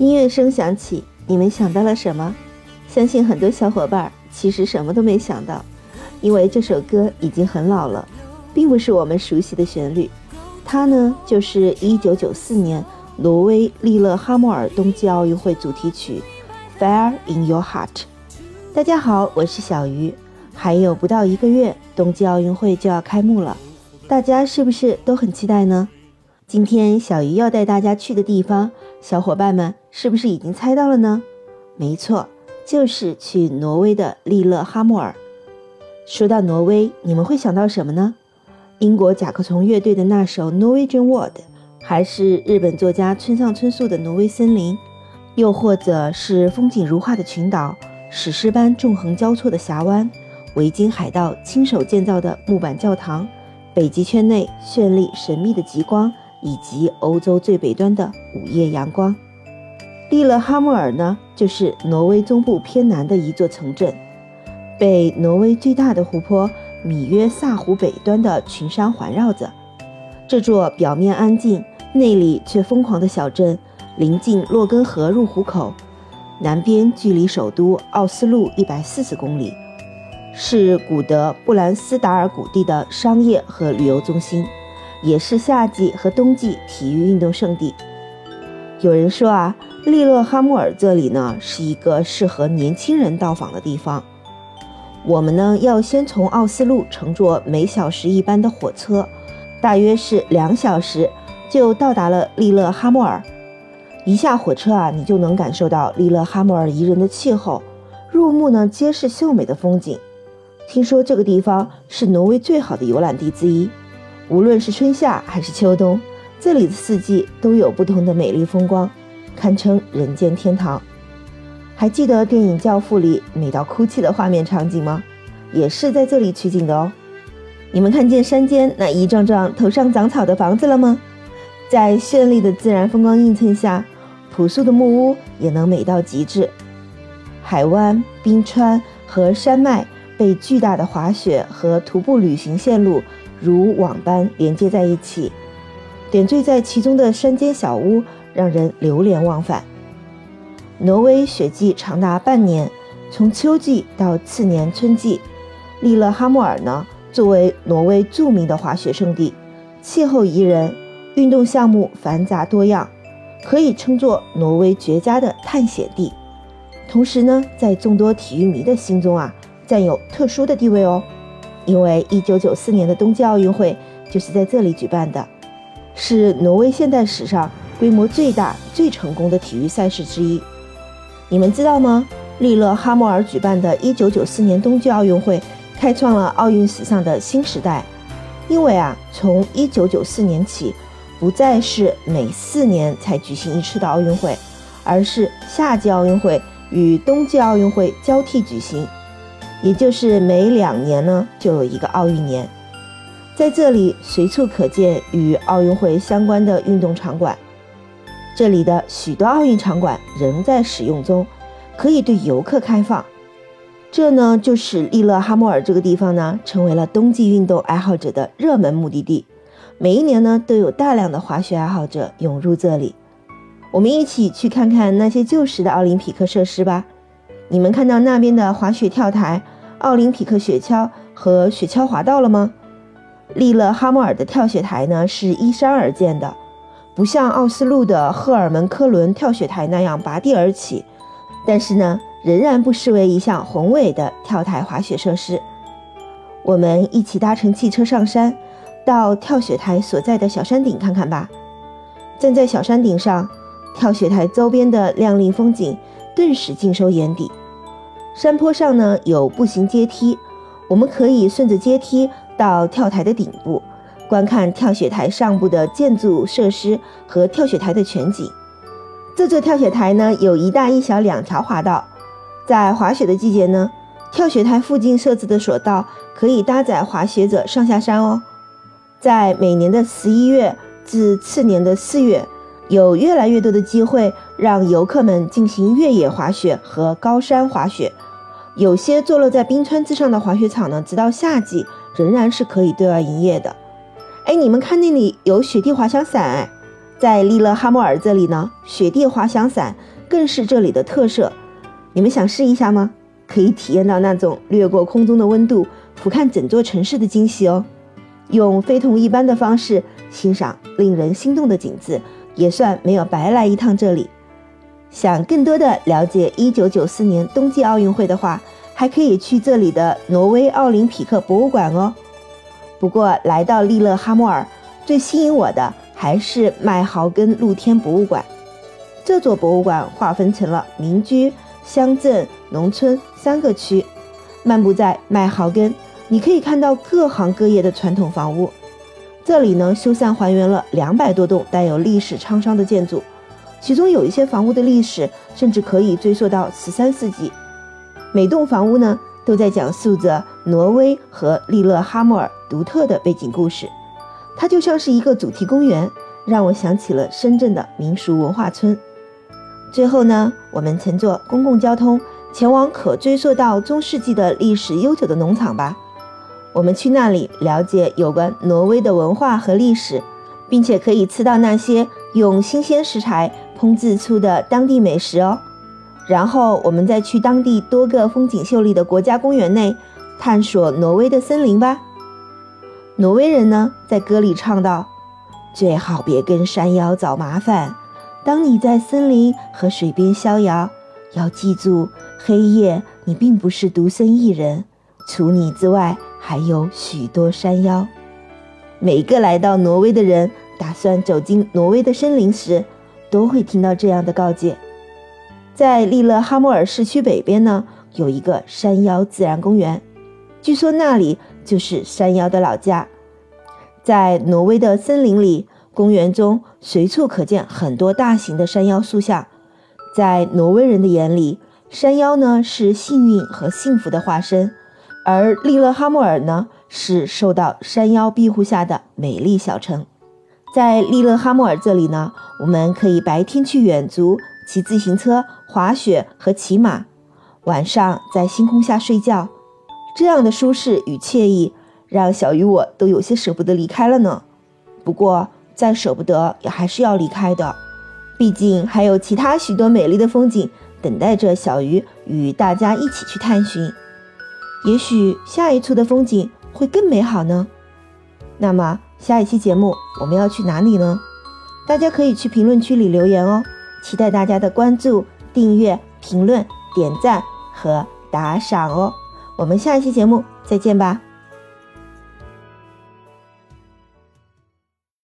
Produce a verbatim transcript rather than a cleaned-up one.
音乐声响起，你们想到了什么？相信很多小伙伴其实什么都没想到，因为这首歌已经很老了，并不是我们熟悉的旋律。它呢，就是一九九四年挪威利勒哈默尔冬季奥运会主题曲 Fire in Your Heart。 大家好，我是小鱼。还有不到一个月，冬季奥运会就要开幕了，大家是不是都很期待呢？今天小鱼要带大家去的地方，小伙伴们是不是已经猜到了呢？没错，就是去挪威的利勒哈默尔。说到挪威，你们会想到什么呢？英国甲壳虫乐队的那首 Norwegian Wood， 还是日本作家村上春树的挪威森林，又或者是风景如画的群岛，史诗般纵横交错的峡湾，维京海盗亲手建造的木板教堂，北极圈内绚丽神秘的极光，以及欧洲最北端的午夜阳光。利勒哈默尔呢，就是挪威中部偏南的一座城镇，被挪威最大的湖泊米约萨湖北端的群山环绕着。这座表面安静内里却疯狂的小镇临近洛根河入湖口，南边距离首都奥斯陆一百四十公里，是古德布兰斯达尔谷地的商业和旅游中心，也是夏季和冬季体育运动圣地。有人说啊，利勒哈默尔这里呢，是一个适合年轻人到访的地方。我们呢，要先从奥斯陆乘坐每小时一班的火车，大约是两小时就到达了利勒哈默尔。一下火车啊，你就能感受到利勒哈默尔宜人的气候，入目呢皆是秀美的风景。听说这个地方是挪威最好的游览地之一，无论是春夏还是秋冬，这里的四季都有不同的美丽风光，堪称人间天堂。还记得电影《教父》里美到哭泣的画面场景吗？也是在这里取景的哦。你们看见山间那一幢幢头上长草的房子了吗？在绚丽的自然风光映衬下，朴素的木屋也能美到极致。海湾、冰川和山脉被巨大的滑雪和徒步旅行线路如网般连接在一起，点缀在其中的山间小屋让人流连忘返。挪威雪季长达半年，从秋季到次年春季。利勒哈默尔呢，作为挪威著名的滑雪圣地，气候宜人，运动项目繁杂多样，可以称作挪威绝佳的探险地。同时呢，在众多体育迷的心中啊，占有特殊的地位哦。因为一九九四年的冬季奥运会就是在这里举办的，是挪威现代史上规模最大最成功的体育赛事之一。你们知道吗？利勒哈默尔举办的一九九四年冬季奥运会开创了奥运史上的新时代。因为啊，从一九九四年起，不再是每四年才举行一次的奥运会，而是夏季奥运会与冬季奥运会交替举行，也就是每两年呢就有一个奥运年。在这里随处可见与奥运会相关的运动场馆，这里的许多奥运场馆仍在使用中，可以对游客开放。这呢，就使利勒哈默尔这个地方呢成为了冬季运动爱好者的热门目的地，每一年呢都有大量的滑雪爱好者涌入这里。我们一起去看看那些旧时的奥林匹克设施吧。你们看到那边的滑雪跳台、奥林匹克雪橇和雪橇滑道了吗？利勒哈默尔的跳雪台呢是依山而建的，不像奥斯陆的赫尔门科伦跳雪台那样拔地而起，但是呢，仍然不失为一项宏伟的跳台滑雪设施。我们一起搭乘汽车上山，到跳雪台所在的小山顶看看吧。站在小山顶上，跳雪台周边的亮丽风景顿时尽收眼底。山坡上呢有步行阶梯，我们可以顺着阶梯到跳台的顶部，观看跳雪台上部的建筑设施和跳雪台的全景。这座跳雪台呢有一大一小两条滑道，在滑雪的季节呢，跳雪台附近设置的索道可以搭载滑雪者上下山哦。在每年的十一月至次年的四月，有越来越多的机会让游客们进行越野滑雪和高山滑雪。有些坐落在冰川之上的滑雪场呢，直到夏季仍然是可以对外营业的。哎，你们看那里有雪地滑翔伞。在利勒哈默尔这里呢，雪地滑翔伞更是这里的特色。你们想试一下吗？可以体验到那种掠过空中的温度，俯瞰整座城市的惊喜哦。用非同一般的方式欣赏令人心动的景致，也算没有白来一趟这里。想更多的了解一九九四年冬季奥运会的话，还可以去这里的挪威奥林匹克博物馆哦。不过来到利勒哈默尔，最吸引我的还是麦豪根露天博物馆。这座博物馆划分成了民居、乡镇、农村三个区。漫步在麦豪根，你可以看到各行各业的传统房屋。这里呢，修缮还原了两百多栋带有历史沧桑的建筑，其中有一些房屋的历史甚至可以追溯到十三世纪。每栋房屋呢，都在讲述着挪威和利勒哈默尔独特的背景故事。它就像是一个主题公园，让我想起了深圳的民俗文化村。最后呢，我们乘坐公共交通前往可追溯到中世纪的历史悠久的农场吧。我们去那里了解有关挪威的文化和历史，并且可以吃到那些用新鲜食材烹制出的当地美食哦。然后我们再去当地多个风景秀丽的国家公园内探索挪威的森林吧。挪威人呢，在歌里唱道：最好别跟山妖找麻烦，当你在森林和水边逍遥，要记住黑夜你并不是独身一人，除你之外还有许多山妖。每个来到挪威的人打算走进挪威的森林时，都会听到这样的告诫。在利勒哈默尔市区北边呢，有一个山妖自然公园，据说那里就是山妖的老家。在挪威的森林里，公园中随处可见很多大型的山妖塑像。在挪威人的眼里，山妖呢是幸运和幸福的化身，而利勒哈默尔呢，是受到山妖庇护下的美丽小城。在利勒哈默尔这里呢，我们可以白天去远足、骑自行车、滑雪和骑马，晚上在星空下睡觉。这样的舒适与惬意，让小鱼我都有些舍不得离开了呢。不过再舍不得也还是要离开的，毕竟还有其他许多美丽的风景等待着小鱼与大家一起去探寻。也许下一处的风景会更美好呢。那么下一期节目我们要去哪里呢？大家可以去评论区里留言哦，期待大家的关注、订阅、评论、点赞和打赏哦。我们下一期节目再见吧。